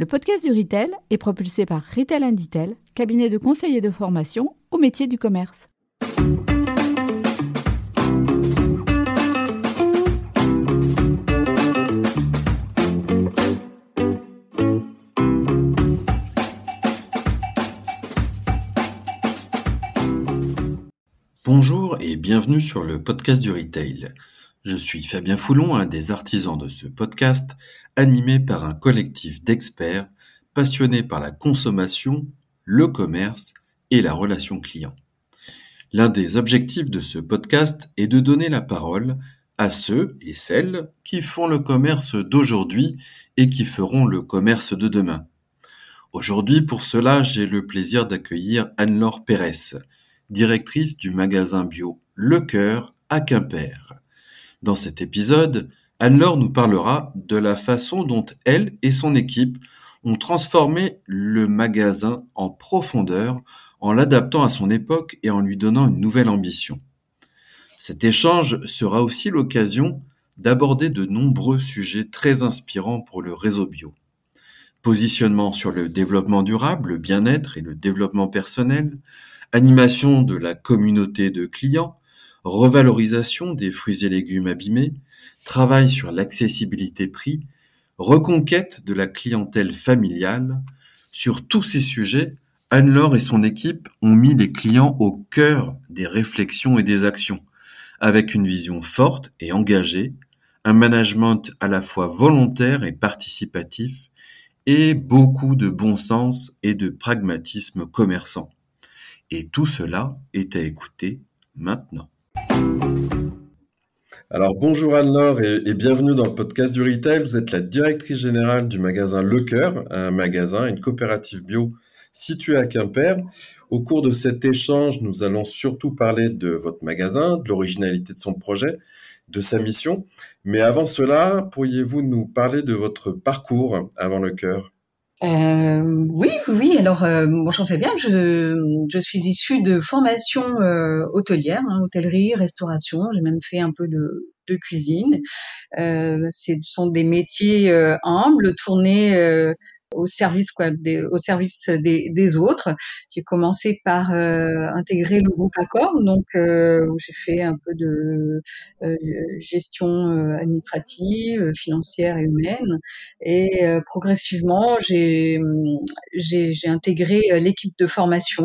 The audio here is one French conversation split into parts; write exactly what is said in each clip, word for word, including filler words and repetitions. Le podcast du Retail est propulsé par Retail and Detail, cabinet de conseil et de formation au métier du commerce. Bonjour et bienvenue sur le podcast du Retail. Je suis Fabien Foulon, un des artisans de ce podcast, animé par un collectif d'experts passionnés par la consommation, le commerce et la relation client. L'un des objectifs de ce podcast est de donner la parole à ceux et celles qui font le commerce d'aujourd'hui et qui feront le commerce de demain. Aujourd'hui, pour cela, j'ai le plaisir d'accueillir Anne-Laure Pérès, directrice du magasin bio Le Coeur à Quimper. Dans cet épisode, Anne-Laure nous parlera de la façon dont elle et son équipe ont transformé le magasin en profondeur en l'adaptant à son époque et en lui donnant une nouvelle ambition. Cet échange sera aussi l'occasion d'aborder de nombreux sujets très inspirants pour le réseau bio. Positionnement sur le développement durable, le bien-être et le développement personnel, animation de la communauté de clients, revalorisation des fruits et légumes abîmés, travail sur l'accessibilité prix, reconquête de la clientèle familiale. Sur tous ces sujets, Anne-Laure et son équipe ont mis les clients au cœur des réflexions et des actions, avec une vision forte et engagée, un management à la fois volontaire et participatif, et beaucoup de bon sens et de pragmatisme commerçant. Et tout cela est à écouter maintenant. Alors bonjour Anne-Laure et, et bienvenue dans le podcast du Retail. Vous êtes la directrice générale du magasin Le Coeur, un magasin, une coopérative bio située à Quimper. Au cours de cet échange, nous allons surtout parler de votre magasin, de l'originalité de son projet, de sa mission. Mais avant cela, pourriez-vous nous parler de votre parcours avant Le Coeur ? Euh, oui, oui. Alors, euh, bonjour Fabien. Je, je suis issue de formation euh, hôtelière, hein, hôtellerie, restauration. J'ai même fait un peu de, de cuisine. Euh, ce sont des métiers euh, humbles, tournés euh, au service, quoi, des, au service des, des autres. J'ai commencé par euh, intégrer le groupe Accor, donc euh, où j'ai fait un peu de euh, gestion euh, administrative, financière et humaine. Et euh, progressivement, j'ai, j'ai, j'ai intégré l'équipe de formation.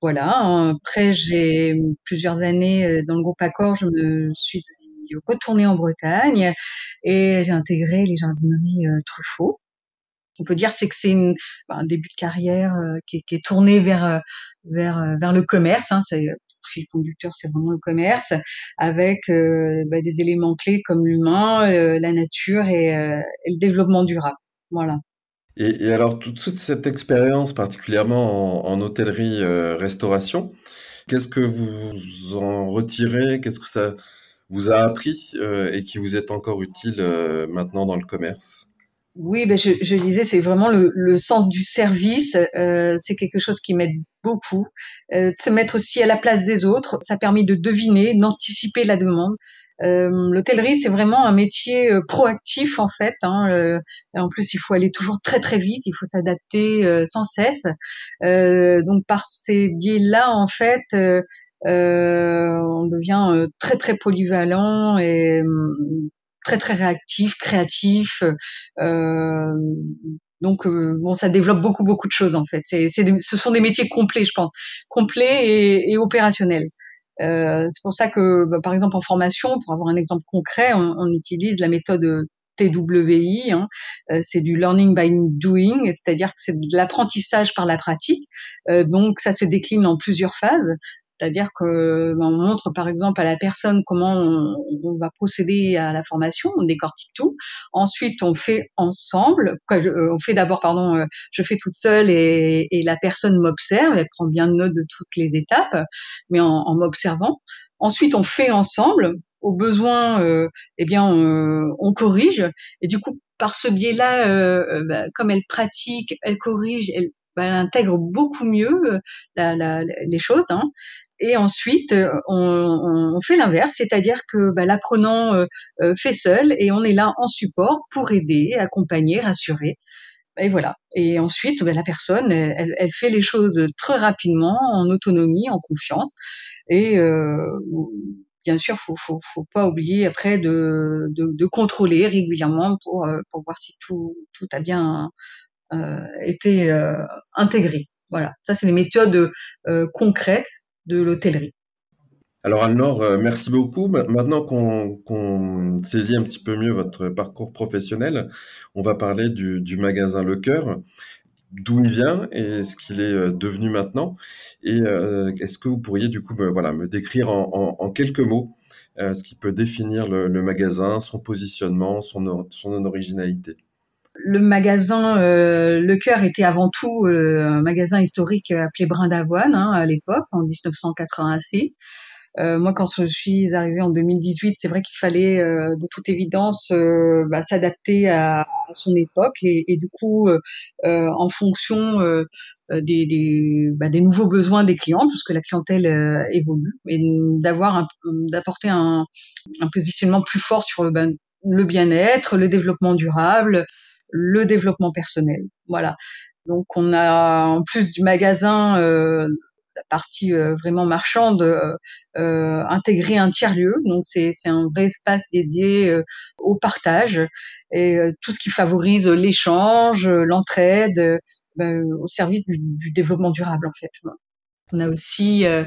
Voilà. Après, j'ai plusieurs années dans le groupe Accor, je me suis retournée en Bretagne et j'ai intégré les jardineries euh, Truffaut. On peut dire c'est que c'est une, ben, un début de carrière euh, qui, est, qui est tourné vers vers vers le commerce. Hein, c'est le fil conducteur, c'est vraiment le commerce avec euh, ben, des éléments clés comme l'humain, euh, la nature et, euh, et le développement durable. Voilà. Et, et alors toute, toute cette expérience, particulièrement en, en hôtellerie euh, restauration, qu'est-ce que vous en retirez? Qu'est-ce que ça vous a appris euh, et qui vous est encore utile euh, maintenant dans le commerce? Oui, ben je, je disais, c'est vraiment le, le sens du service. Euh, c'est quelque chose qui m'aide beaucoup. Euh, de se mettre aussi à la place des autres, ça permet de deviner, d'anticiper la demande. Euh, l'hôtellerie, c'est vraiment un métier euh, proactif en fait. Hein, euh, en plus, il faut aller toujours très très vite, il faut s'adapter euh, sans cesse. Euh, donc par ces biais-là, en fait, euh, euh, on devient euh, très très polyvalent et euh, très très réactif, créatif, euh, donc euh, bon, ça développe beaucoup beaucoup de choses en fait. C'est, c'est des, ce sont des métiers complets, je pense, complets et, et opérationnels. Euh, c'est pour ça que, bah, par exemple, en formation, pour avoir un exemple concret, on, on utilise la méthode T W I. Hein, euh, c'est du learning by doing, c'est-à-dire que c'est de l'apprentissage par la pratique. Euh, donc ça se décline en plusieurs phases. C'est-à-dire que ben, on montre par exemple à la personne comment on, on va procéder à la formation, on décortique tout. Ensuite, on fait ensemble. On fait d'abord, pardon, je fais toute seule et, et la personne m'observe. Elle prend bien note de toutes les étapes, mais en, en m'observant. Ensuite, on fait ensemble. Au besoin, euh, eh bien, on, on corrige. Et du coup, par ce biais-là, euh, ben, comme elle pratique, elle corrige, elle elle intègre beaucoup mieux la, la, les choses. Hein. Et ensuite, on, on fait l'inverse, c'est-à-dire que bah, l'apprenant euh, fait seul et on est là en support pour aider, accompagner, rassurer. Et voilà. Et ensuite, ben, la personne, elle, elle fait les choses très rapidement, en autonomie, en confiance. Et euh, bien sûr, faut, faut, faut pas oublier après de, de, de contrôler régulièrement pour, pour voir si tout, tout a bien euh, été euh, intégré. Voilà. Ça, c'est les méthodes euh, concrètes de l'hôtellerie. Alors Anne-Laure, merci beaucoup. Maintenant qu'on, qu'on saisit un petit peu mieux votre parcours professionnel, on va parler du, du magasin Le Coeur, d'où il vient et ce qu'il est devenu maintenant. Et euh, est-ce que vous pourriez du coup me, voilà, me décrire en, en, en quelques mots euh, ce qui peut définir le, le magasin, son positionnement, son, son originalité? Le magasin euh, Le Coeur était avant tout euh, un magasin historique appelé Brin d'avoine hein, à l'époque, en dix-neuf cent quatre-vingt-six. Euh, moi, quand je suis arrivée en deux mille dix-huit, c'est vrai qu'il fallait, euh, de toute évidence, euh, bah, s'adapter à, à son époque et, et du coup, euh, euh, en fonction euh, des, des, bah, des nouveaux besoins des clients, puisque la clientèle euh, évolue, et d'avoir, un, d'apporter un, un positionnement plus fort sur le, ben, le bien-être, le développement durable, le développement personnel. Voilà. Donc, on a en plus du magasin. Euh, la partie euh, vraiment marchande, euh, euh, intégrer un tiers-lieu. Donc, c'est, c'est un vrai espace dédié euh, au partage et euh, tout ce qui favorise l'échange, euh, l'entraide, euh, ben, au service du, du développement durable, en fait. On a aussi euh, euh,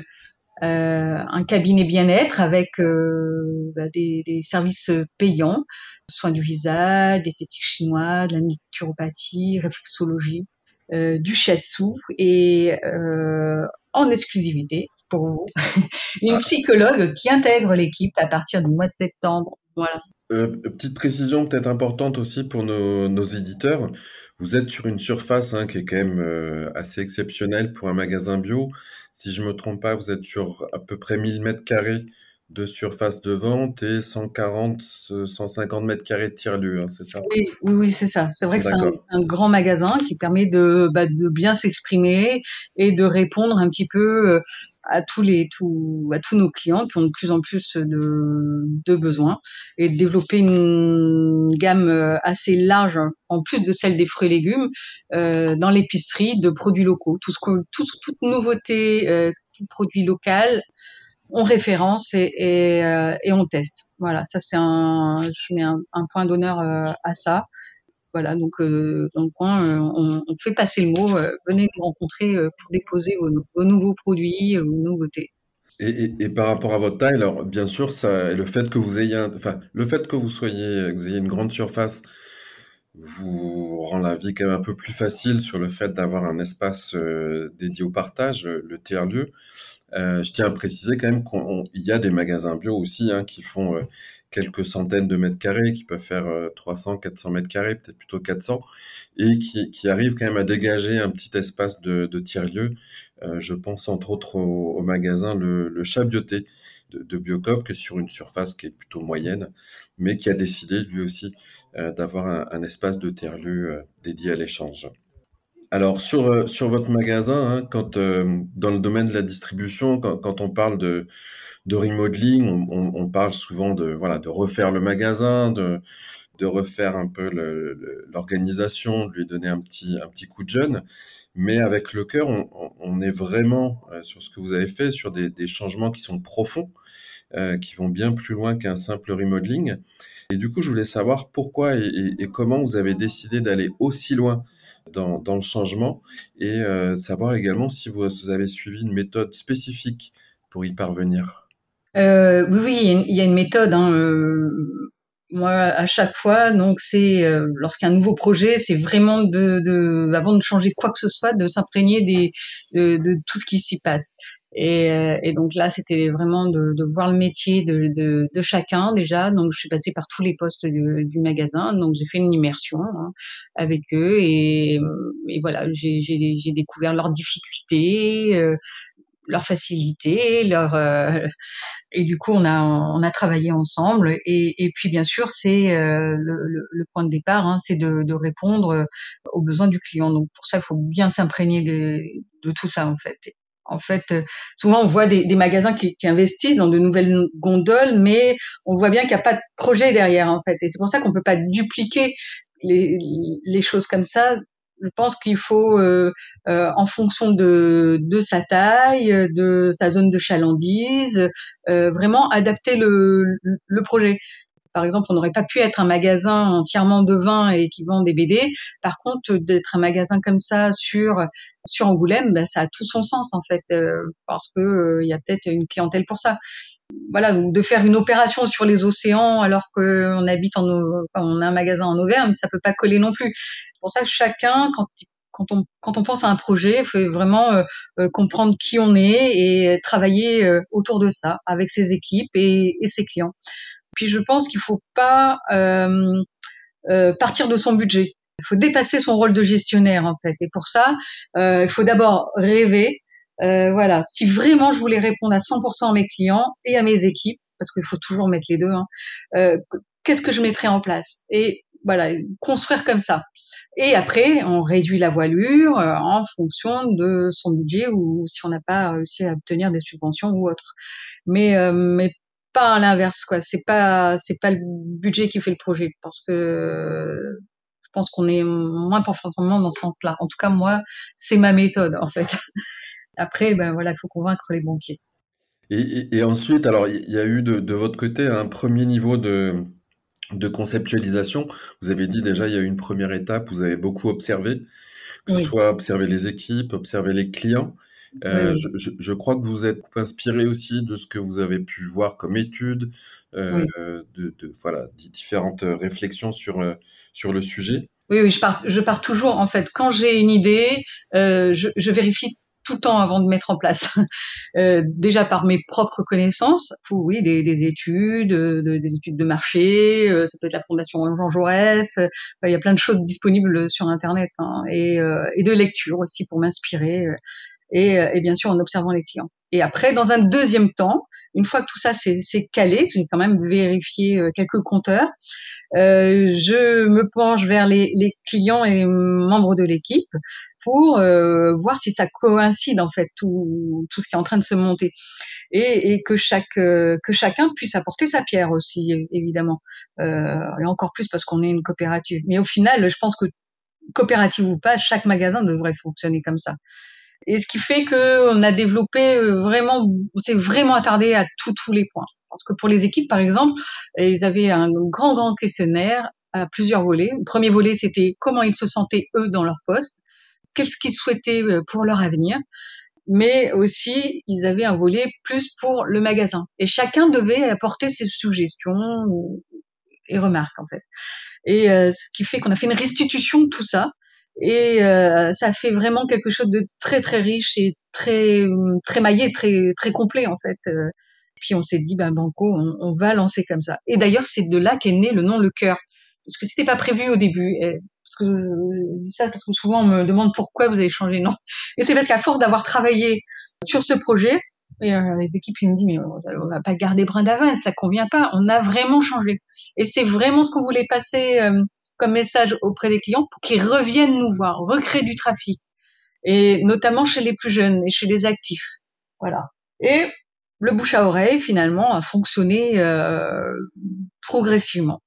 un cabinet bien-être avec euh, ben, des, des services payants, soins du visage, diététique chinoise, de la naturopathie, réflexologie, euh, du shiatsu et... Euh, en exclusivité pour vous, une psychologue qui intègre l'équipe à partir du mois de septembre. Voilà. Euh, petite précision peut-être importante aussi pour nos, nos éditeurs, vous êtes sur une surface hein, qui est quand même euh, assez exceptionnelle pour un magasin bio. Si je ne me trompe pas, vous êtes sur à peu près mille mètres carrés de surface de vente et cent quarante à cent cinquante mètres carrés de tiers-lieu, hein, c'est ça ? Oui, oui, oui, c'est ça. C'est vrai que D'accord. c'est un, un grand magasin qui permet de, bah, de bien s'exprimer et de répondre un petit peu à tous, les, tout, à tous nos clients qui ont de plus en plus de, de besoins et de développer une gamme assez large, en plus de celle des fruits et légumes, euh, dans l'épicerie de produits locaux. Tout ce, tout, toute nouveauté, euh, tout produit local, on référence et, et, euh, et on teste. Voilà, ça c'est un, je mets un, un point d'honneur euh, à ça. Voilà, donc euh, dans le coin, euh, on, on fait passer le mot. Euh, venez nous rencontrer euh, pour déposer vos, vos nouveaux produits, vos nouveautés. Et, et, et par rapport à votre taille, alors bien sûr, ça, le fait que vous ayez, un, enfin, le fait que vous soyez, que vous ayez une grande surface, vous rend la vie quand même un peu plus facile sur le fait d'avoir un espace euh, dédié au partage, le tiers-lieu. Euh, je tiens à préciser quand même qu'il y a des magasins bio aussi hein, qui font euh, quelques centaines de mètres carrés, qui peuvent faire euh, trois cents, quatre cents mètres carrés, peut-être plutôt quatre cents, et qui, qui arrivent quand même à dégager un petit espace de, de tiers-lieu. Euh, je pense entre autres au, au magasin le, le Chabioté de, de Biocoop, qui est sur une surface qui est plutôt moyenne, mais qui a décidé lui aussi euh, d'avoir un, un espace de tiers-lieu euh, dédié à l'échange. Alors sur sur votre magasin, hein, quand euh, dans le domaine de la distribution, quand, quand on parle de de remodeling, on, on, on parle souvent de voilà de refaire le magasin, de de refaire un peu le, le, l'organisation, de lui donner un petit un petit coup de jeune. Mais avec Le Coeur, on, on est vraiment euh, sur ce que vous avez fait, sur des des changements qui sont profonds, euh, qui vont bien plus loin qu'un simple remodeling. Et du coup, je voulais savoir pourquoi et, et, et comment vous avez décidé d'aller aussi loin Dans, dans le changement et euh, savoir également si vous, vous avez suivi une méthode spécifique pour y parvenir. Euh, oui, oui, il y a une, il y a une méthode. Hein, euh, moi, à chaque fois, donc c'est euh, lorsqu'un nouveau projet, c'est vraiment de, de, avant de changer quoi que ce soit, de s'imprégner des, de, de tout ce qui s'y passe. Et, euh, et donc là, c'était vraiment de, de voir le métier de, de, de chacun déjà. Donc, je suis passée par tous les postes du, du magasin. Donc, j'ai fait une immersion hein, avec eux et, et voilà, j'ai, j'ai, j'ai découvert leurs difficultés, euh, leurs facilités, leur euh, et du coup, on a on a travaillé ensemble. Et, et puis, bien sûr, c'est euh, le, le point de départ, hein, c'est de, de répondre aux besoins du client. Donc, pour ça, il faut bien s'imprégner de, de tout ça en fait. En fait, souvent, on voit des, des magasins qui, qui investissent dans de nouvelles gondoles, mais on voit bien qu'il n'y a pas de projet derrière, en fait. Et c'est pour ça qu'on ne peut pas dupliquer les, les choses comme ça Je pense qu'il faut, euh, euh, en fonction de, de sa taille, de sa zone de chalandise, euh, vraiment adapter le, le projet. Par exemple, on n'aurait pas pu être un magasin entièrement de vin et qui vend des B D. Par contre, d'être un magasin comme ça sur sur Angoulême, ben, ça a tout son sens en fait, euh, parce que euh, y a peut-être une clientèle pour ça. Voilà, donc de faire une opération sur les océans alors qu'on habite en on a un magasin en Auvergne, ça peut pas coller non plus. C'est pour ça que chacun, quand quand on quand on pense à un projet, il faut vraiment euh, euh, comprendre qui on est et travailler euh, autour de ça avec ses équipes et, et ses clients. Puis je pense qu'il faut pas euh, euh, partir de son budget. Il faut dépasser son rôle de gestionnaire en fait. Et pour ça, euh, il faut d'abord rêver. Euh, voilà. Si vraiment je voulais répondre à cent pour cent à mes clients et à mes équipes, parce qu'il faut toujours mettre les deux, hein, euh, qu'est-ce que je mettrais en place ? Et voilà, construire comme ça. Et après, on réduit la voilure euh, en fonction de son budget ou si on n'a pas réussi à obtenir des subventions ou autre. Mais, euh, mais pas à l'inverse, quoi. C'est pas, c'est pas le budget qui fait le projet, parce que je pense qu'on est moins performant dans ce sens-là. En tout cas, moi, c'est ma méthode, en fait. Après, ben voilà, il faut convaincre les banquiers. Et, et, et ensuite, alors, il y a eu de, de votre côté un premier niveau de, de conceptualisation. Vous avez dit déjà, il y a eu une première étape, vous avez beaucoup observé, que oui. ce soit observer les équipes, observer les clients. Euh, oui. je, je crois que vous êtes inspiré aussi de ce que vous avez pu voir comme études, euh, oui. de, de voilà, différentes réflexions sur sur le sujet. Oui, oui, je pars, je pars toujours en fait. Quand j'ai une idée, euh, je, je vérifie tout le temps avant de mettre en place. Euh, déjà par mes propres connaissances, oui, des, des études, de, des études de marché, euh, ça peut être la Fondation Jean-Jaurès, euh, il y a plein de choses disponibles sur Internet hein, et, euh, et de lecture aussi pour m'inspirer. Euh, Et, et bien sûr en observant les clients. Et après, dans un deuxième temps, une fois que tout ça c'est, c'est calé, j'ai quand même vérifié quelques compteurs, euh, je me penche vers les, les clients et les membres de l'équipe pour euh, voir si ça coïncide en fait tout, tout ce qui est en train de se monter et, et que chaque euh, que chacun puisse apporter sa pierre aussi évidemment euh, et encore plus parce qu'on est une coopérative. Mais au final, je pense que coopérative ou pas, chaque magasin devrait fonctionner comme ça. Et ce qui fait que on a développé vraiment, on s'est vraiment attardé à tous tous les points. Parce que pour les équipes, par exemple, ils avaient un grand grand questionnaire à plusieurs volets. Le premier volet, c'était comment ils se sentaient eux dans leur poste, qu'est-ce qu'ils souhaitaient pour leur avenir, mais aussi ils avaient un volet plus pour le magasin. Et chacun devait apporter ses suggestions et remarques en fait. Et ce qui fait qu'on a fait une restitution de tout ça. Et euh, ça fait vraiment quelque chose de très très riche et très très maillé, très très complet en fait. Euh, puis on s'est dit ben banco, on, on va lancer comme ça. Et d'ailleurs c'est de là qu'est né le nom Le Coeur, parce que c'était pas prévu au début. Et, parce que je dis ça parce que souvent on me demande pourquoi vous avez changé de nom. Et c'est parce qu'à force d'avoir travaillé sur ce projet, et, euh, les équipes ils me disent mais on, on va pas garder Brin d'avoine, ça convient pas. On a vraiment changé. Et c'est vraiment ce qu'on voulait passer. Euh, comme message auprès des clients pour qu'ils reviennent nous voir, recréer du trafic, et notamment chez les plus jeunes et chez les actifs. Voilà. Et le bouche à oreille, finalement, a fonctionné euh, progressivement.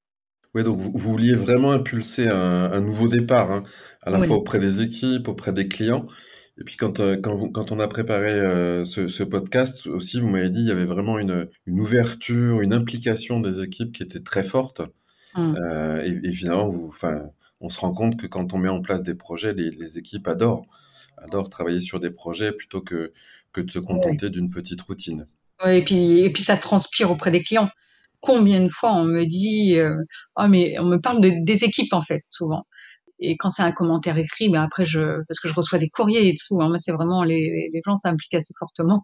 Oui, donc vous, vous vouliez vraiment impulser un, un nouveau départ, hein, à la oui. fois auprès des équipes, auprès des clients. Et puis quand, euh, quand, vous, quand on a préparé euh, ce, ce podcast aussi, vous m'avez dit qu'il y avait vraiment une, une ouverture, une implication des équipes qui était très forte. Hum. Euh, et, et finalement, vous, enfin, on se rend compte que quand on met en place des projets, les, les équipes adorent, adorent travailler sur des projets plutôt que, que de se contenter oui. d'une petite routine. Oui, et puis, et puis ça transpire auprès des clients. Combien de fois on me dit, euh, oh, mais on me parle de, des équipes en fait, souvent. Et quand c'est un commentaire écrit, ben après, je, parce que je reçois des courriers et tout, hein, mais c'est vraiment, les, les gens s'impliquent assez fortement.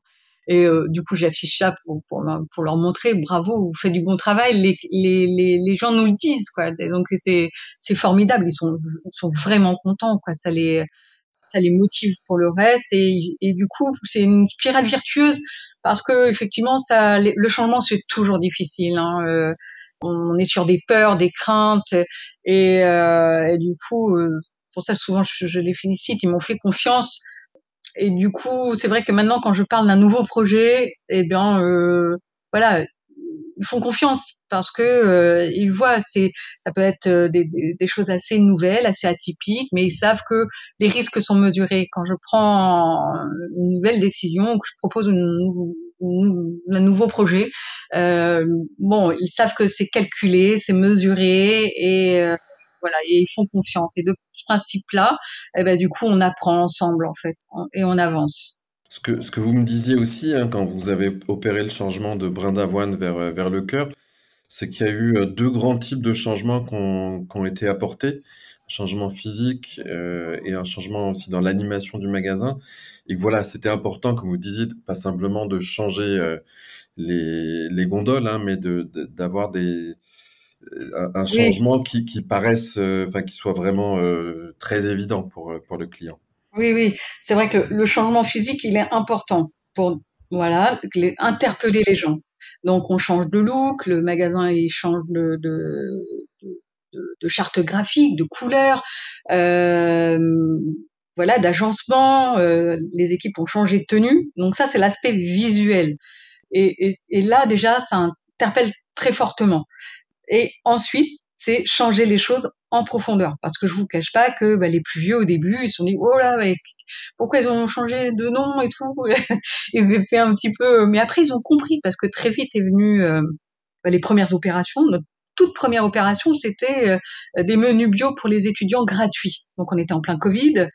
Et euh, du coup, j'affiche ça pour, pour, pour leur montrer, bravo, vous faites du bon travail. Les, les, les, les gens nous le disent, quoi. Et donc c'est, c'est formidable. Ils sont, ils sont vraiment contents, quoi. Ça les, ça les motive pour le reste. Et, et du coup, c'est une spirale vertueuse parce que effectivement, ça, le changement c'est toujours difficile. Hein. Euh, on est sur des peurs, des craintes, et, euh, et du coup, euh, pour ça souvent je, je les félicite. Ils m'ont fait confiance. Et du coup, c'est vrai que maintenant, quand je parle d'un nouveau projet, eh bien, euh, voilà, font confiance parce que euh, ils voient, c'est, ça peut être des, des, des choses assez nouvelles, assez atypiques, mais ils savent que les risques sont mesurés. Quand je prends une nouvelle décision, que je propose une, une, un nouveau projet, euh, bon, ils savent que c'est calculé, c'est mesuré et euh, voilà, et ils font confiance. Et de ce principe-là, eh ben, du coup, on apprend ensemble en fait et on avance. Ce que, ce que vous me disiez aussi, hein, quand vous avez opéré le changement de Brin d'avoine vers, vers Le Coeur, c'est qu'il y a eu deux grands types de changements qui ont été apportés, un changement physique euh, et un changement aussi dans l'animation du magasin. Et voilà, c'était important, comme vous disiez, pas simplement de changer euh, les, les gondoles, hein, mais de, de, d'avoir des, un, un changement oui. qui, qui paraisse, euh, enfin, qui soit vraiment euh, très évident pour, pour le client. Oui, oui, c'est vrai que le, le changement physique, il est important pour, voilà, les, interpeller les gens. Donc, on change de look, le magasin, il change de, de, de, de charte graphique, de couleurs, euh, voilà, d'agencement, euh, les équipes ont changé de tenue. Donc, ça, c'est l'aspect visuel. Et, et, et là, déjà, ça interpelle très fortement. Et ensuite, c'est changer les choses en profondeur. Parce que je vous cache pas que bah, les plus vieux, au début, ils se sont dit « Oh là, mais pourquoi ils ont changé de nom et tout ?» Ils étaient un petit peu… Mais après, ils ont compris parce que très vite est venu euh, bah, les premières opérations. Notre toute première opération, c'était euh, des menus bio pour les étudiants gratuits. Donc, on était en plein Covid.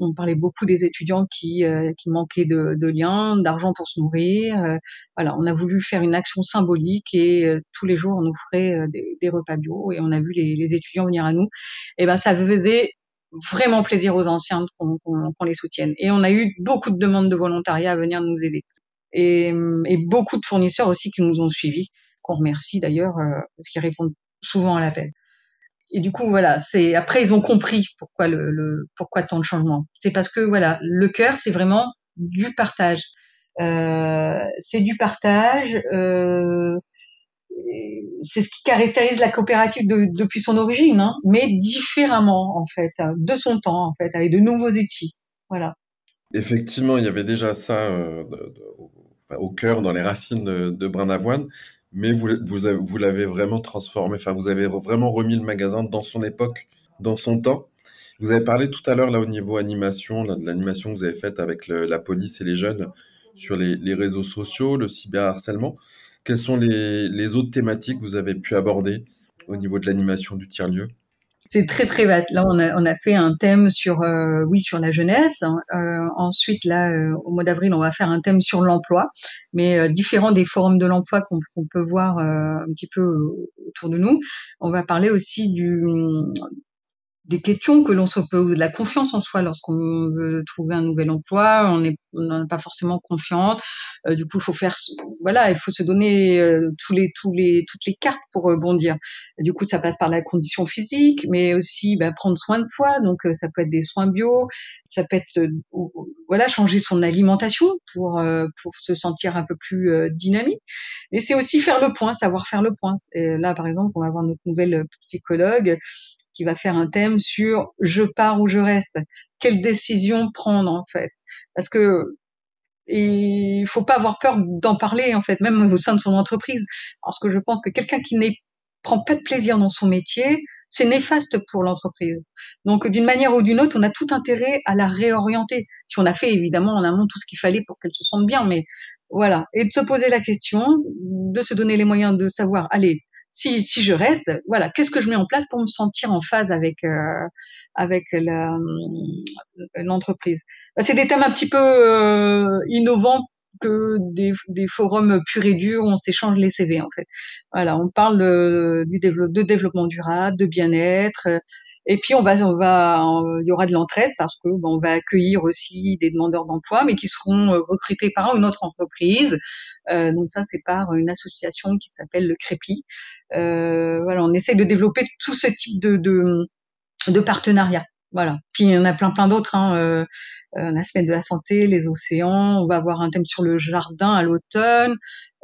On parlait beaucoup des étudiants qui, euh, qui manquaient de, de liens, d'argent pour se nourrir. Euh, voilà, on a voulu faire une action symbolique et euh, tous les jours on offrait euh, des, des repas bio et on a vu les, les étudiants venir à nous. Et ben ça faisait vraiment plaisir aux anciens qu'on, qu'on, qu'on les soutienne. Et on a eu beaucoup de demandes de volontariat à venir nous aider et, et beaucoup de fournisseurs aussi qui nous ont suivis, qu'on remercie d'ailleurs euh, parce qu'ils répondent souvent à l'appel. Et du coup, voilà, c'est, après, ils ont compris pourquoi le, le, pourquoi tant de changements. C'est parce que, voilà, Le Coeur, c'est vraiment du partage. Euh, c'est du partage, euh, c'est ce qui caractérise la coopérative de, depuis son origine, hein, mais différemment, en fait, de son temps, en fait, avec de nouveaux outils. Voilà. Effectivement, il y avait déjà ça, euh, de, de, au, au cœur, dans les racines de, de Brin d'avoine. Mais vous, vous, avez, vous l'avez vraiment transformé, enfin, vous avez vraiment remis le magasin dans son époque, dans son temps. Vous avez parlé tout à l'heure, là, au niveau animation, là, de l'animation que vous avez faite avec le, la police et les jeunes sur les, les réseaux sociaux, le cyberharcèlement. Quelles sont les, les autres thématiques que vous avez pu aborder au niveau de l'animation du tiers-lieu ? C'est très, très vaste. Là, on a, on a fait un thème sur, euh, oui, sur la jeunesse. Hein. Euh, ensuite, là, euh, au mois d'avril, on va faire un thème sur l'emploi, mais euh, différent des forums de l'emploi qu'on, qu'on peut voir euh, un petit peu autour de nous. On va parler aussi du, des questions que l'on se pose, de la confiance en soi lorsqu'on veut trouver un nouvel emploi. On est, on n'en est pas forcément confiante. Euh, du coup, il faut faire, voilà, il faut se donner euh, tous les, tous les, toutes les cartes pour euh, bondir. Et du coup, ça passe par la condition physique, mais aussi bah, prendre soin de soi. Donc, euh, ça peut être des soins bio, ça peut être, euh, voilà, changer son alimentation pour euh, pour se sentir un peu plus euh, dynamique. Et c'est aussi faire le point, savoir faire le point. Et là, par exemple, on va avoir notre nouvelle psychologue qui va faire un thème sur « Je pars ou je reste ». Quelle décision prendre, en fait ? Parce que et il faut pas avoir peur d'en parler en fait, même au sein de son entreprise, parce que je pense que quelqu'un qui ne prend pas de plaisir dans son métier, c'est néfaste pour l'entreprise. Donc d'une manière ou d'une autre, on a tout intérêt à la réorienter. Si on a fait évidemment en amont tout ce qu'il fallait pour qu'elle se sente bien, mais voilà. Et de se poser la question, de se donner les moyens de savoir, allez, si si je reste, voilà, qu'est-ce que je mets en place pour me sentir en phase avec euh, avec la, l'entreprise. C'est des thèmes un petit peu euh, innovants que des, des forums purs et durs où on s'échange les C V, en fait. Voilà, on parle de, de développement durable, de bien-être, et puis on va, on va, il y aura de l'entraide parce que ben, on va accueillir aussi des demandeurs d'emploi, mais qui seront recrutés par une autre entreprise. Euh, donc ça, c'est par une association qui s'appelle le Crépi. Euh, voilà, on essaie de développer tout ce type de, de, de partenariats. Voilà. Puis il y en a plein, plein d'autres. Hein. Euh, euh, la semaine de la santé, les océans. On va avoir un thème sur le jardin à l'automne.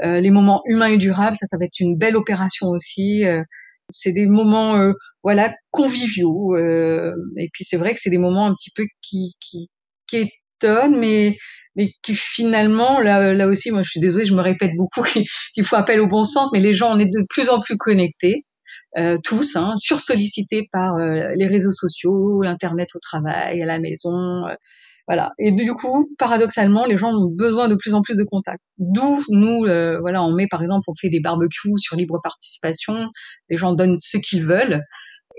Euh, les moments humains et durables, ça, ça va être une belle opération aussi. Euh, c'est des moments, euh, voilà, conviviaux. Euh, et puis c'est vrai que c'est des moments un petit peu qui qui, qui étonnent, mais mais qui finalement, là, là aussi, moi je suis désolée, je me répète beaucoup qu'il faut appel au bon sens, mais les gens, on est de plus en plus connectés, euh, tous, hein, sursollicités par euh, les réseaux sociaux, l'internet au travail, à la maison, euh, voilà. Et du coup, paradoxalement, les gens ont besoin de plus en plus de contacts. D'où nous, euh, voilà, on met par exemple, on fait des barbecues sur libre participation, les gens donnent ce qu'ils veulent.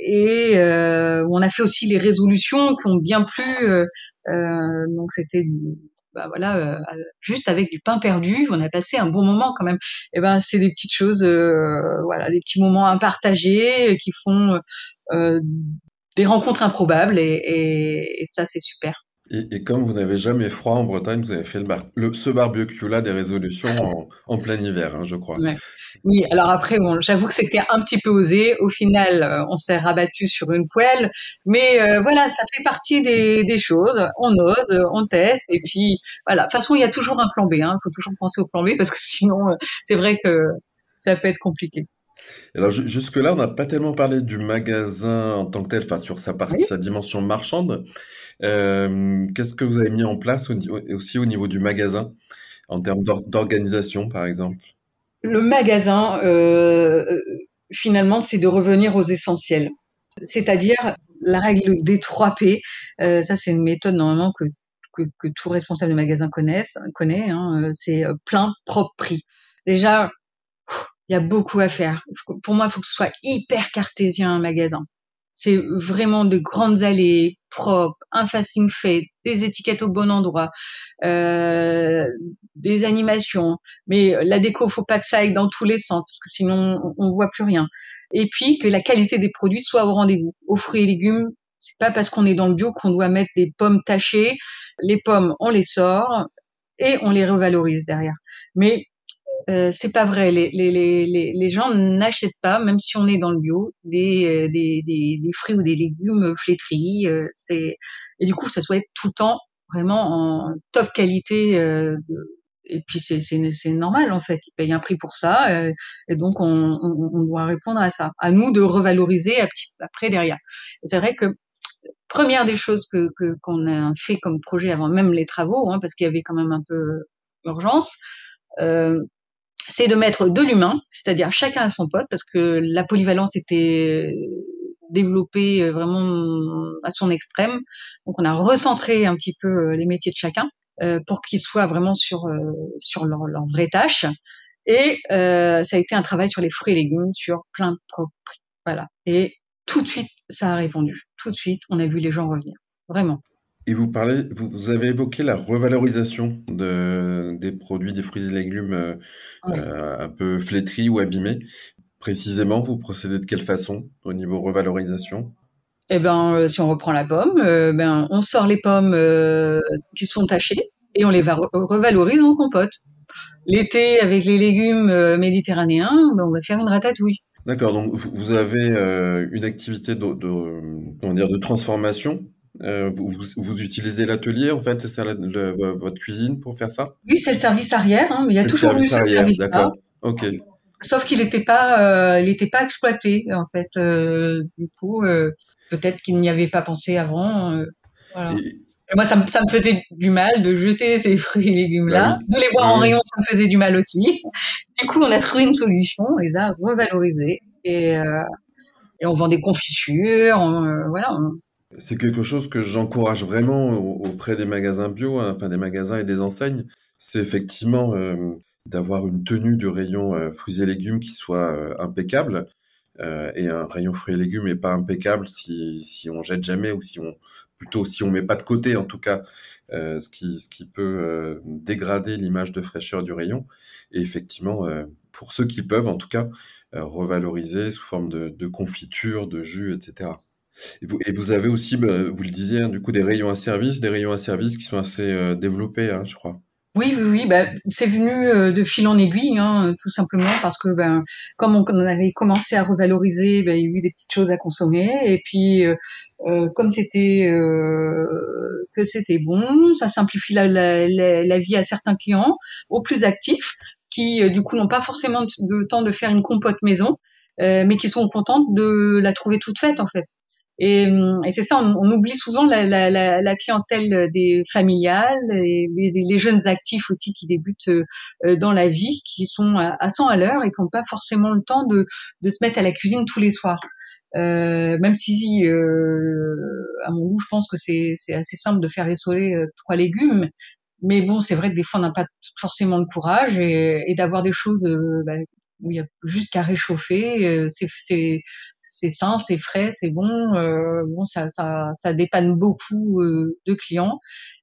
Et euh, on a fait aussi les résolutions qui ont bien plu. Euh, euh, donc c'était bah voilà euh, juste avec du pain perdu, on a passé un bon moment quand même. Et ben c'est des petites choses, euh, voilà, des petits moments à partager qui font euh, des rencontres improbables et, et, et ça c'est super. Et, et comme vous n'avez jamais froid en Bretagne, vous avez fait le bar- le, ce barbecue-là des résolutions en, en plein hiver, hein, je crois. Ouais. Oui, alors après, bon, j'avoue que c'était un petit peu osé. Au final, euh, on s'est rabattu sur une poêle. Mais euh, voilà, ça fait partie des, des choses. On ose, on teste. Et puis, voilà. De toute façon, il y a toujours un plan B. Hein. Il faut toujours penser au plan B parce que sinon, euh, c'est vrai que ça peut être compliqué. Alors jusque-là, on n'a pas tellement parlé du magasin en tant que tel, enfin sur sa partie, oui. Sa dimension marchande. Euh, qu'est-ce que vous avez mis en place au, aussi au niveau du magasin, en termes d'or- d'organisation par exemple ? Le magasin, euh, finalement, c'est de revenir aux essentiels. C'est-à-dire la règle des trois P, euh, ça c'est une méthode normalement que, que, que tout responsable de magasin connaît, connaît hein, c'est plein, propre, prix. Déjà, il y a beaucoup à faire. Pour moi, il faut que ce soit hyper cartésien un magasin. C'est vraiment de grandes allées, propres, un facing fait, des étiquettes au bon endroit, euh, des animations. Mais la déco, faut pas que ça aille dans tous les sens parce que sinon on ne voit plus rien. Et puis que la qualité des produits soit au rendez-vous. Aux fruits et légumes, c'est pas parce qu'on est dans le bio qu'on doit mettre des pommes tachées. Les pommes, on les sort et on les revalorise derrière. Mais Euh, c'est pas vrai, les, les, les, les gens n'achètent pas, même si on est dans le bio, des, des, des, des fruits ou des légumes flétris. Euh, c'est... Et du coup, ça doit être tout le temps vraiment en top qualité. Euh, et puis, c'est, c'est, c'est normal, en fait. Ils payent un prix pour ça. Euh, et donc, on, on, on doit répondre à ça. À nous de revaloriser après, derrière. Et c'est vrai que première des choses que, que, qu'on a fait comme projet avant même les travaux, hein, parce qu'il y avait quand même un peu d'urgence, euh, c'est de mettre de l'humain, c'est-à-dire chacun à son poste, parce que la polyvalence était développée vraiment à son extrême. Donc, on a recentré un petit peu les métiers de chacun euh, pour qu'ils soient vraiment sur euh, sur leur, leur vraie tâche. Et euh, ça a été un travail sur les fruits et légumes, sur plein de propres. Voilà. Et tout de suite, ça a répondu. Tout de suite, on a vu les gens revenir. Vraiment. Et vous parlez, vous avez évoqué la revalorisation de, des produits, des fruits et légumes euh, ouais. euh, un peu flétris ou abîmés. Précisément, vous procédez de quelle façon au niveau revalorisation ? Eh ben, euh, si on reprend la pomme, euh, ben, on sort les pommes euh, qui sont tachées et on les va- revalorise en compote. L'été, avec les légumes euh, méditerranéens, ben, on va faire une ratatouille. D'accord, donc vous avez euh, une activité de, de, comment dire, de transformation. Euh, vous, vous utilisez l'atelier, en fait, c'est ça, le, le, votre cuisine pour faire ça ? Oui, c'est le service arrière, hein, mais il y a c'est toujours eu ce service-là. D'accord, ok. Sauf qu'il n'était pas, euh, pas exploité, en fait. Euh, du coup, euh, peut-être qu'il n'y avait pas pensé avant. Euh, voilà. Et... Et moi, ça me, ça me faisait du mal de jeter ces fruits et légumes-là. Bah oui. De les voir oui. en rayon, ça me faisait du mal aussi. Du coup, on a trouvé une solution, on les a revalorisés. Et, euh, et on vend des confitures, on, euh, voilà, on... C'est quelque chose que j'encourage vraiment auprès des magasins bio, hein, enfin des magasins et des enseignes. C'est effectivement euh, d'avoir une tenue du rayon euh, fruits et légumes qui soit euh, impeccable. Euh, et un rayon fruits et légumes n'est pas impeccable si, si on jette jamais ou si on, plutôt si on ne met pas de côté, en tout cas, euh, ce qui, ce qui peut euh, dégrader l'image de fraîcheur du rayon. Et effectivement, euh, pour ceux qui peuvent, en tout cas, euh, revaloriser sous forme de, de confiture, de jus, et cetera. Et vous, et vous avez aussi, bah, vous le disiez, hein, du coup, des rayons à service, des rayons à service qui sont assez euh, développés, hein, je crois. Oui, oui, oui. Bah, c'est venu euh, de fil en aiguille, hein, tout simplement, parce que ben, comme on, on avait commencé à revaloriser, ben, il y a eu des petites choses à consommer. Et puis, euh, euh, comme c'était euh, que c'était bon, ça simplifie la, la, la, la vie à certains clients, aux plus actifs, qui, euh, du coup, n'ont pas forcément le temps de faire une compote maison, euh, mais qui sont contents de la trouver toute faite, en fait. Et, et c'est ça, on, on oublie souvent la, la, la, la clientèle des familiales et les, les jeunes actifs aussi qui débutent dans la vie, qui sont à, à cent à l'heure et qui n'ont pas forcément le temps de, de se mettre à la cuisine tous les soirs. Euh, même si, euh, à mon goût, je pense que c'est, c'est assez simple de faire essoler euh, trois légumes. Mais bon, c'est vrai que des fois, on n'a pas forcément le courage et, et d'avoir des choses euh, bah, où il y a juste qu'à réchauffer. Euh, c'est, c'est, c'est sain, c'est frais, c'est bon. Euh, bon, ça, ça, ça dépanne beaucoup euh, de clients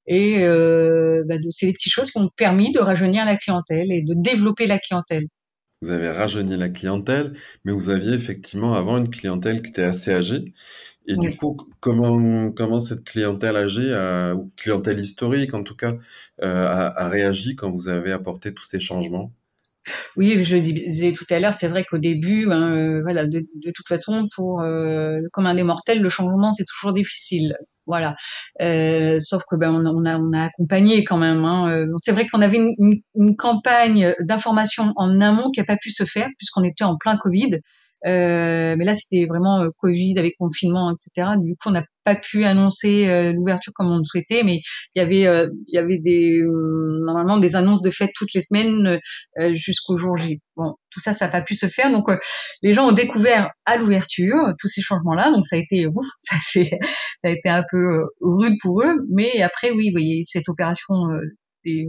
et euh, bah, c'est des petites choses qui ont permis de rajeunir la clientèle et de développer la clientèle. Vous avez rajeuni la clientèle, mais vous aviez effectivement avant une clientèle qui était assez âgée. Et oui. Du coup, comment, comment cette clientèle âgée, a, ou clientèle historique en tout cas, euh, a, a réagi quand vous avez apporté tous ces changements ? Oui, je le disais tout à l'heure, c'est vrai qu'au début, ben, euh, voilà, de, de toute façon, pour euh, comme un des mortels, le changement, c'est toujours difficile. Voilà. Euh, sauf que ben on a on a, on a accompagné quand même. Hein. Euh, c'est vrai qu'on avait une, une, une campagne d'information en amont qui a pas pu se faire puisqu'on était en plein Covid. Euh, mais là c'était vraiment euh, Covid avec confinement, et cetera. Du coup on n'a pas pu annoncer euh, l'ouverture comme on le souhaitait, mais il y avait euh, il y avait des euh, normalement des annonces de fêtes toutes les semaines euh, jusqu'au jour J. Bon, tout ça ça n'a pas pu se faire, donc euh, les gens ont découvert à l'ouverture tous ces changements là, donc ça a été ouf, ça c'est ça a été un peu euh, rude pour eux, mais après oui, vous voyez cette opération. Euh, Des,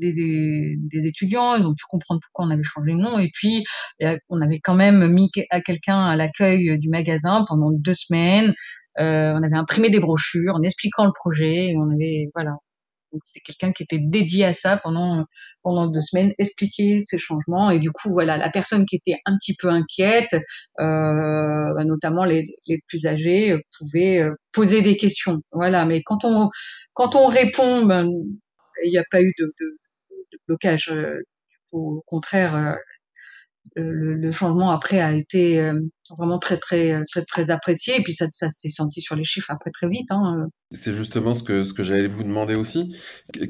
des, des étudiants, ils ont pu comprendre pourquoi on avait changé le nom et puis on avait quand même mis à quelqu'un à l'accueil du magasin pendant deux semaines, euh, on avait imprimé des brochures en expliquant le projet, on avait, voilà, donc c'était quelqu'un qui était dédié à ça pendant, pendant deux semaines, expliquer ces changements et du coup voilà, la personne qui était un petit peu inquiète, euh, bah, notamment les, les plus âgés, pouvait poser des questions, voilà, mais quand on, quand on répond, bah, il n'y a pas eu de, de, de blocage. Au contraire, le, le changement après a été vraiment très, très, très, très apprécié. Et puis ça, ça s'est senti sur les chiffres après très vite. Hein. C'est justement ce que, ce que j'allais vous demander aussi.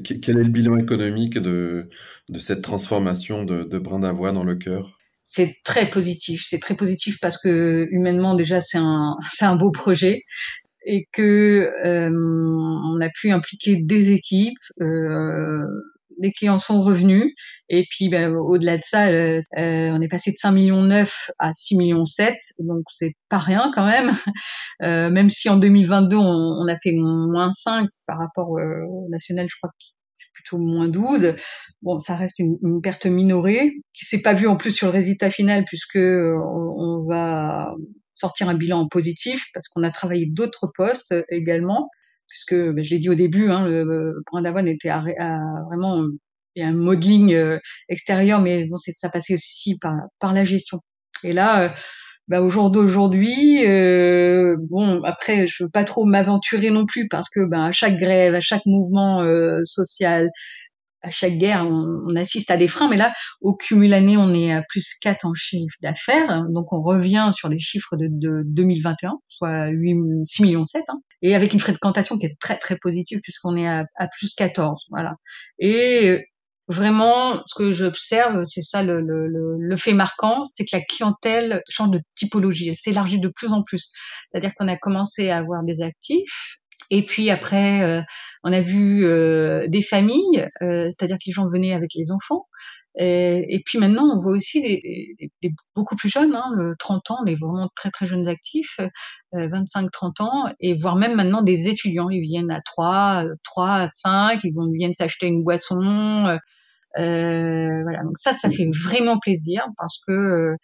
Quel est le bilan économique de, de cette transformation de, de Brin d'avoine dans le cœur ? C'est très positif. C'est très positif parce que humainement, déjà, c'est un, c'est un beau projet. Et que euh, on a pu impliquer des équipes, euh, des clients sont revenus, et puis ben, au-delà de ça, euh, on est passé de cinq virgule neuf millions à six virgule sept millions, donc c'est pas rien quand même, euh, même si en deux mille vingt-deux on, on a fait moins cinq par rapport euh, au national, je crois que c'est plutôt moins douze. Bon, ça reste une, une perte minorée, qui s'est pas vue en plus sur le résultat final, puisque euh, on, on va... sortir un bilan positif parce qu'on a travaillé d'autres postes également puisque ben, je l'ai dit au début, hein, le, le Brin d'avoine était à, à vraiment il y a un modeling extérieur mais bon c'est ça passait aussi par par la gestion et là ben, au jour d'aujourd'hui euh, bon après je veux pas trop m'aventurer non plus parce que ben à chaque grève, à chaque mouvement euh, social, à chaque guerre, on, on assiste à des freins, mais là, au cumul année, on est à plus quatre en chiffre d'affaires, donc on revient sur des chiffres de, de deux mille vingt et un, soit six virgule sept millions, hein, et avec une fréquentation qui est très très positive puisqu'on est à, à plus quatorze, voilà. Et vraiment, ce que j'observe, c'est ça le, le, le, le fait marquant, c'est que la clientèle change de typologie, elle s'élargit de plus en plus, c'est-à-dire qu'on a commencé à avoir des actifs. Et puis après, euh, on a vu euh, des familles, euh, c'est-à-dire que les gens venaient avec les enfants. Et, et puis maintenant, on voit aussi des, des, des beaucoup plus jeunes, hein, le trente ans, des vraiment très très jeunes actifs, euh, vingt-cinq à trente ans, et voire même maintenant des étudiants. Ils viennent à trois, trois à cinq, ils vont, viennent s'acheter une boisson. Euh, voilà, donc ça, ça fait vraiment plaisir parce que... Euh,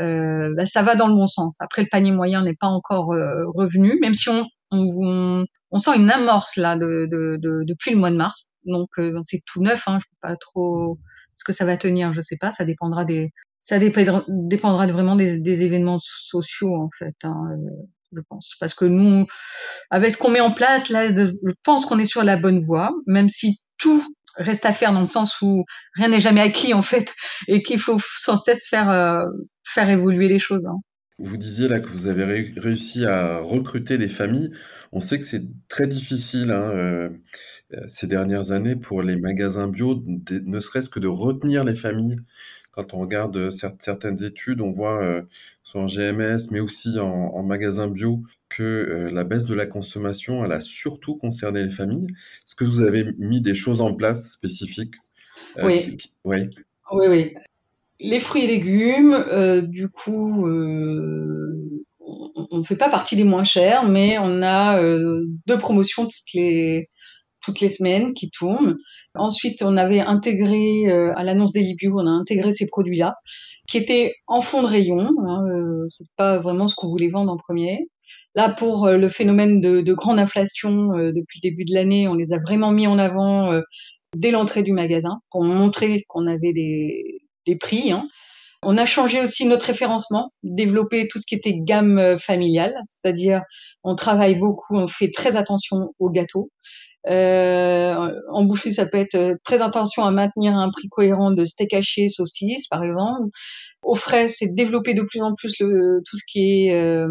Euh, bah, ça va dans le bon sens. Après, le panier moyen n'est pas encore euh, revenu, même si on, on, on, on sent une amorce là de, de, de, depuis le mois de mars. Donc euh, c'est tout neuf, hein, je peux pas trop ce que ça va tenir, je sais pas. Ça dépendra des, ça dépendra, dépendra vraiment des, des événements sociaux en fait, hein, euh, je pense. Parce que nous, avec ce qu'on met en place là, de, je pense qu'on est sur la bonne voie, même si tout reste à faire dans le sens où rien n'est jamais acquis en fait et qu'il faut sans cesse faire euh, faire évoluer les choses. Hein. Vous disiez là que vous avez ré- réussi à recruter des familles. On sait que c'est très difficile hein, euh, ces dernières années pour les magasins bio, de, ne serait-ce que de retenir les familles. Quand on regarde certaines études, on voit, euh, soit en G M S, mais aussi en, en magasin bio, que euh, la baisse de la consommation, elle a surtout concerné les familles. Est-ce que vous avez mis des choses en place spécifiques ? euh, Oui. Qui... Oui. Oui, oui. Les fruits et légumes, euh, du coup, euh, on ne fait pas partie des moins chers, mais on a euh, deux promotions toutes les... toutes les semaines qui tournent. Ensuite, on avait intégré, euh, à l'annonce des Libio, on a intégré ces produits-là, qui étaient en fond de rayon. Hein, euh, c'est pas vraiment ce qu'on voulait vendre en premier. Là, pour euh, le phénomène de, de grande inflation, euh, depuis le début de l'année, on les a vraiment mis en avant euh, dès l'entrée du magasin, pour montrer qu'on avait des, des prix. Hein. On a changé aussi notre référencement, développé tout ce qui était gamme euh, familiale, c'est-à-dire on travaille beaucoup, on fait très attention aux gâteaux. Euh, en boucherie, ça peut être très attention à maintenir un prix cohérent de steak haché, saucisses, par exemple. Au frais, c'est développer de plus en plus le, tout ce qui est euh,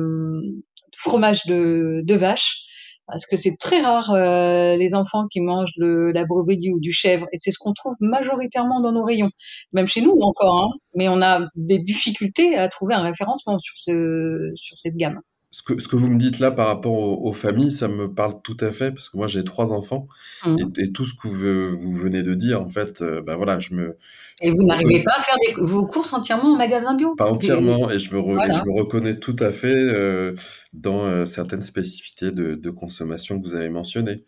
fromage de, de vache, parce que c'est très rare euh, les enfants qui mangent de la brebis ou du chèvre, et c'est ce qu'on trouve majoritairement dans nos rayons, même chez nous encore, hein, mais on a des difficultés à trouver un référencement sur ce, sur cette gamme. Ce que, ce que vous me dites là par rapport aux, aux familles, ça me parle tout à fait, parce que moi j'ai trois enfants, mmh. et, et tout ce que vous, vous venez de dire, en fait, euh, ben voilà, je me... Et vous n'arrivez me... pas à faire des, vos courses entièrement en magasin bio ? Pas entièrement, et je, me re, voilà. et je me reconnais tout à fait euh, dans euh, certaines spécificités de, de consommation que vous avez mentionnées.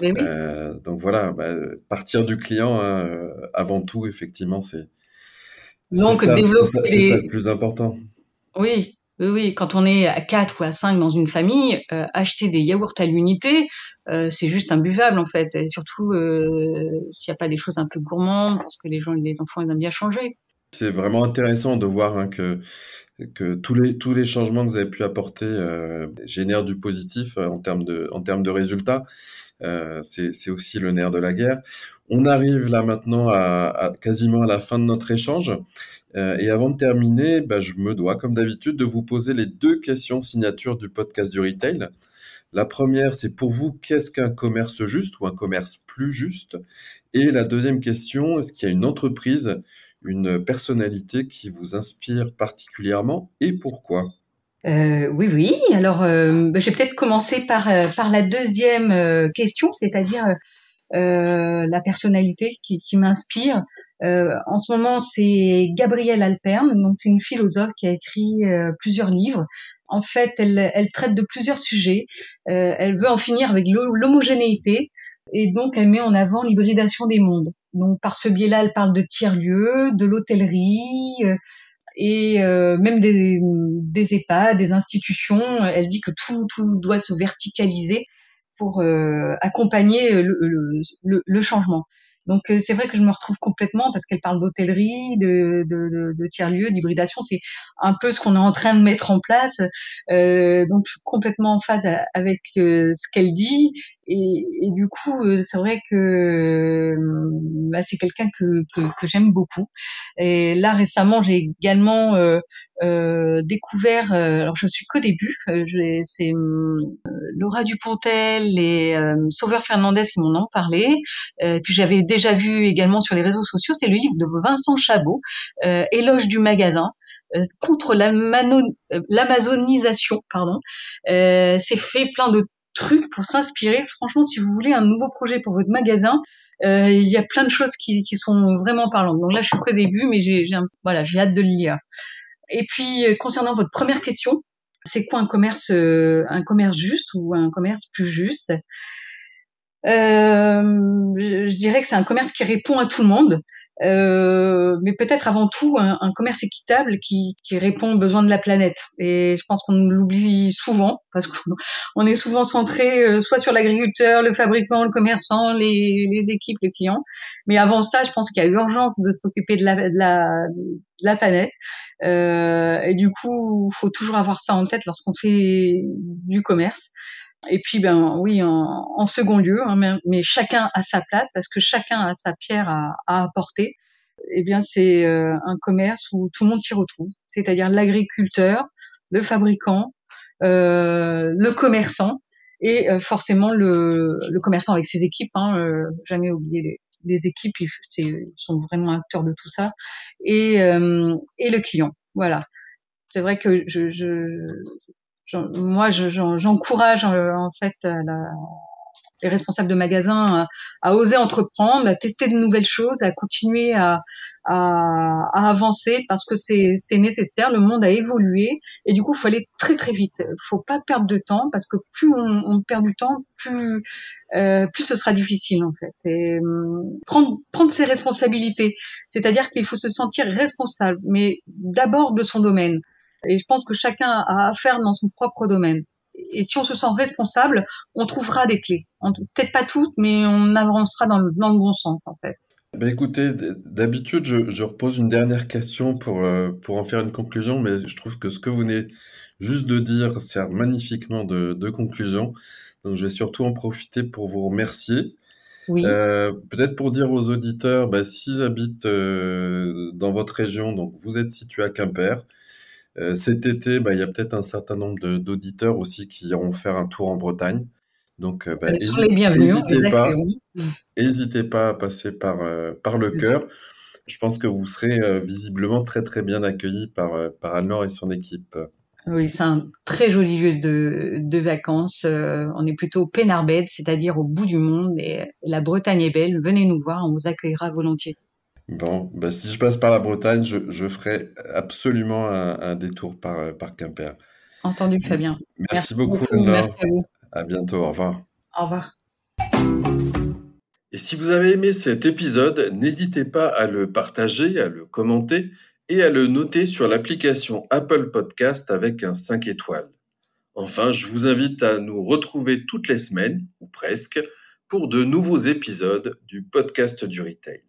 Oui. Euh, donc voilà, bah, partir du client, hein, avant tout, effectivement, c'est, donc, c'est, ça, développer c'est, ça, les... c'est ça le plus important. Oui. Oui, oui, quand on est à quatre ou à cinq dans une famille, euh, acheter des yaourts à l'unité, euh, c'est juste imbuvable en fait. Et surtout, euh, s'il n'y a pas des choses un peu gourmandes, parce que les gens, les enfants, ils aiment bien changer. C'est vraiment intéressant de voir, hein, que, que tous les, tous les changements que vous avez pu apporter euh, génèrent du positif euh, en termes de, en termes de résultats. Euh, c'est, c'est aussi le nerf de la guerre. On arrive là maintenant à, à quasiment à la fin de notre échange. Euh, et avant de terminer, bah, je me dois, comme d'habitude, de vous poser les deux questions signatures du podcast du retail. La première, c'est pour vous, qu'est-ce qu'un commerce juste ou un commerce plus juste ? Et la deuxième question, est-ce qu'il y a une entreprise, une personnalité qui vous inspire particulièrement et pourquoi ? Euh, oui, oui. Alors, euh, je vais peut-être commencer par, euh, par la deuxième euh, question, c'est-à-dire euh, la personnalité qui, qui m'inspire. Euh, en ce moment, c'est Gabrielle Alpern. Donc, c'est une philosophe qui a écrit euh, plusieurs livres. En fait, elle, elle traite de plusieurs sujets. Euh, elle veut en finir avec l'homogénéité. Et donc, elle met en avant l'hybridation des mondes. Donc, par ce biais-là, elle parle de tiers-lieux, de l'hôtellerie... Euh, et euh, même des, des EHPAD, des institutions. Elle dit que tout, tout doit se verticaliser pour euh, accompagner le, le, le changement. Donc c'est vrai que je me retrouve complètement, parce qu'elle parle d'hôtellerie, de, de, de tiers-lieux, d'hybridation. C'est un peu ce qu'on est en train de mettre en place. Euh, donc je suis complètement en phase avec euh, ce qu'elle dit. Et, et du coup, c'est vrai que bah, c'est quelqu'un que, que, que j'aime beaucoup. Et là, récemment, j'ai également euh, euh, découvert, euh, alors je suis qu'au début, euh, j'ai, c'est euh, Laura Dupontel et euh, Sauveur Fernandez qui m'en ont parlé. Euh, puis j'avais déjà vu également sur les réseaux sociaux, c'est le livre de Vincent Chabot, euh, Éloge du magasin. Contre la mano- l'amazonisation, pardon. Euh, c'est fait plein de trucs pour s'inspirer. Franchement, si vous voulez un nouveau projet pour votre magasin, euh, il y a plein de choses qui, qui sont vraiment parlantes. Donc là, je suis qu'au début, mais j'ai, j'ai, un, voilà, j'ai hâte de le lire. Et puis, euh, concernant votre première question, c'est quoi un commerce, euh, un commerce juste ou un commerce plus juste ? Euh, je, je dirais que c'est un commerce qui répond à tout le monde, euh, mais peut-être avant tout un, un commerce équitable qui, qui répond aux besoins de la planète. Et je pense qu'on l'oublie souvent, parce qu'on est souvent centré soit sur l'agriculteur, le fabricant, le commerçant, les, les équipes, les clients. Mais avant ça, je pense qu'il y a urgence de s'occuper de la, de la, de la planète. Euh, et du coup, faut toujours avoir ça en tête lorsqu'on fait du commerce. Et puis, ben oui, en, en second lieu, hein, mais, mais chacun à sa place, parce que chacun a sa pierre à, à apporter. Eh bien, c'est euh, un commerce où tout le monde s'y retrouve, c'est-à-dire l'agriculteur, le fabricant, euh, le commerçant, et euh, forcément le, le commerçant avec ses équipes, hein, euh, jamais oublier les, les équipes, ils, c'est, ils sont vraiment acteurs de tout ça, et, euh, et le client, voilà. C'est vrai que je, je, je moi, je, j'encourage en fait la, les responsables de magasins à, à oser entreprendre, à tester de nouvelles choses, à continuer à, à, à avancer parce que c'est, c'est nécessaire. Le monde a évolué et du coup, il faut aller très très vite. Il ne faut pas perdre de temps parce que plus on, on perd du temps, plus euh, plus ce sera difficile en fait. Et, euh, prendre prendre ses responsabilités, c'est-à-dire qu'il faut se sentir responsable, mais d'abord de son domaine. Et je pense que chacun a affaire dans son propre domaine. Et si on se sent responsable, on trouvera des clés. On, peut-être pas toutes, mais on avancera dans le, dans le bon sens, en fait. Bah écoutez, d'habitude, je, je repose une dernière question pour, euh, pour en faire une conclusion, mais je trouve que ce que vous venez juste de dire sert magnifiquement de, de conclusion. Donc, je vais surtout en profiter pour vous remercier. Oui. Euh, peut-être pour dire aux auditeurs, bah, s'ils habitent euh, dans votre région, donc vous êtes situé à Quimper. Euh, cet été, bah, il y a peut-être un certain nombre de, d'auditeurs aussi qui iront faire un tour en Bretagne. Donc, bah, n'hésitez pas, n'hésitez pas à passer par, euh, par le Coeur. Je pense que vous serez euh, visiblement très, très bien accueillis par, euh, par Anne-Laure et son équipe. Oui, c'est un très joli lieu de, de vacances. Euh, on est plutôt au Pénarbed, c'est-à-dire au bout du monde. Et la Bretagne est belle. Venez nous voir, on vous accueillera volontiers. Bon, bah si je passe par la Bretagne, je, je ferai absolument un, un détour par, par Quimper. Entendu, Fabien. Merci, merci beaucoup, beaucoup. Merci à vous. À bientôt, au revoir. Au revoir. Et si vous avez aimé cet épisode, n'hésitez pas à le partager, à le commenter et à le noter sur l'application Apple Podcast avec un cinq étoiles. Enfin, je vous invite à nous retrouver toutes les semaines, ou presque, pour de nouveaux épisodes du Podcast du Retail.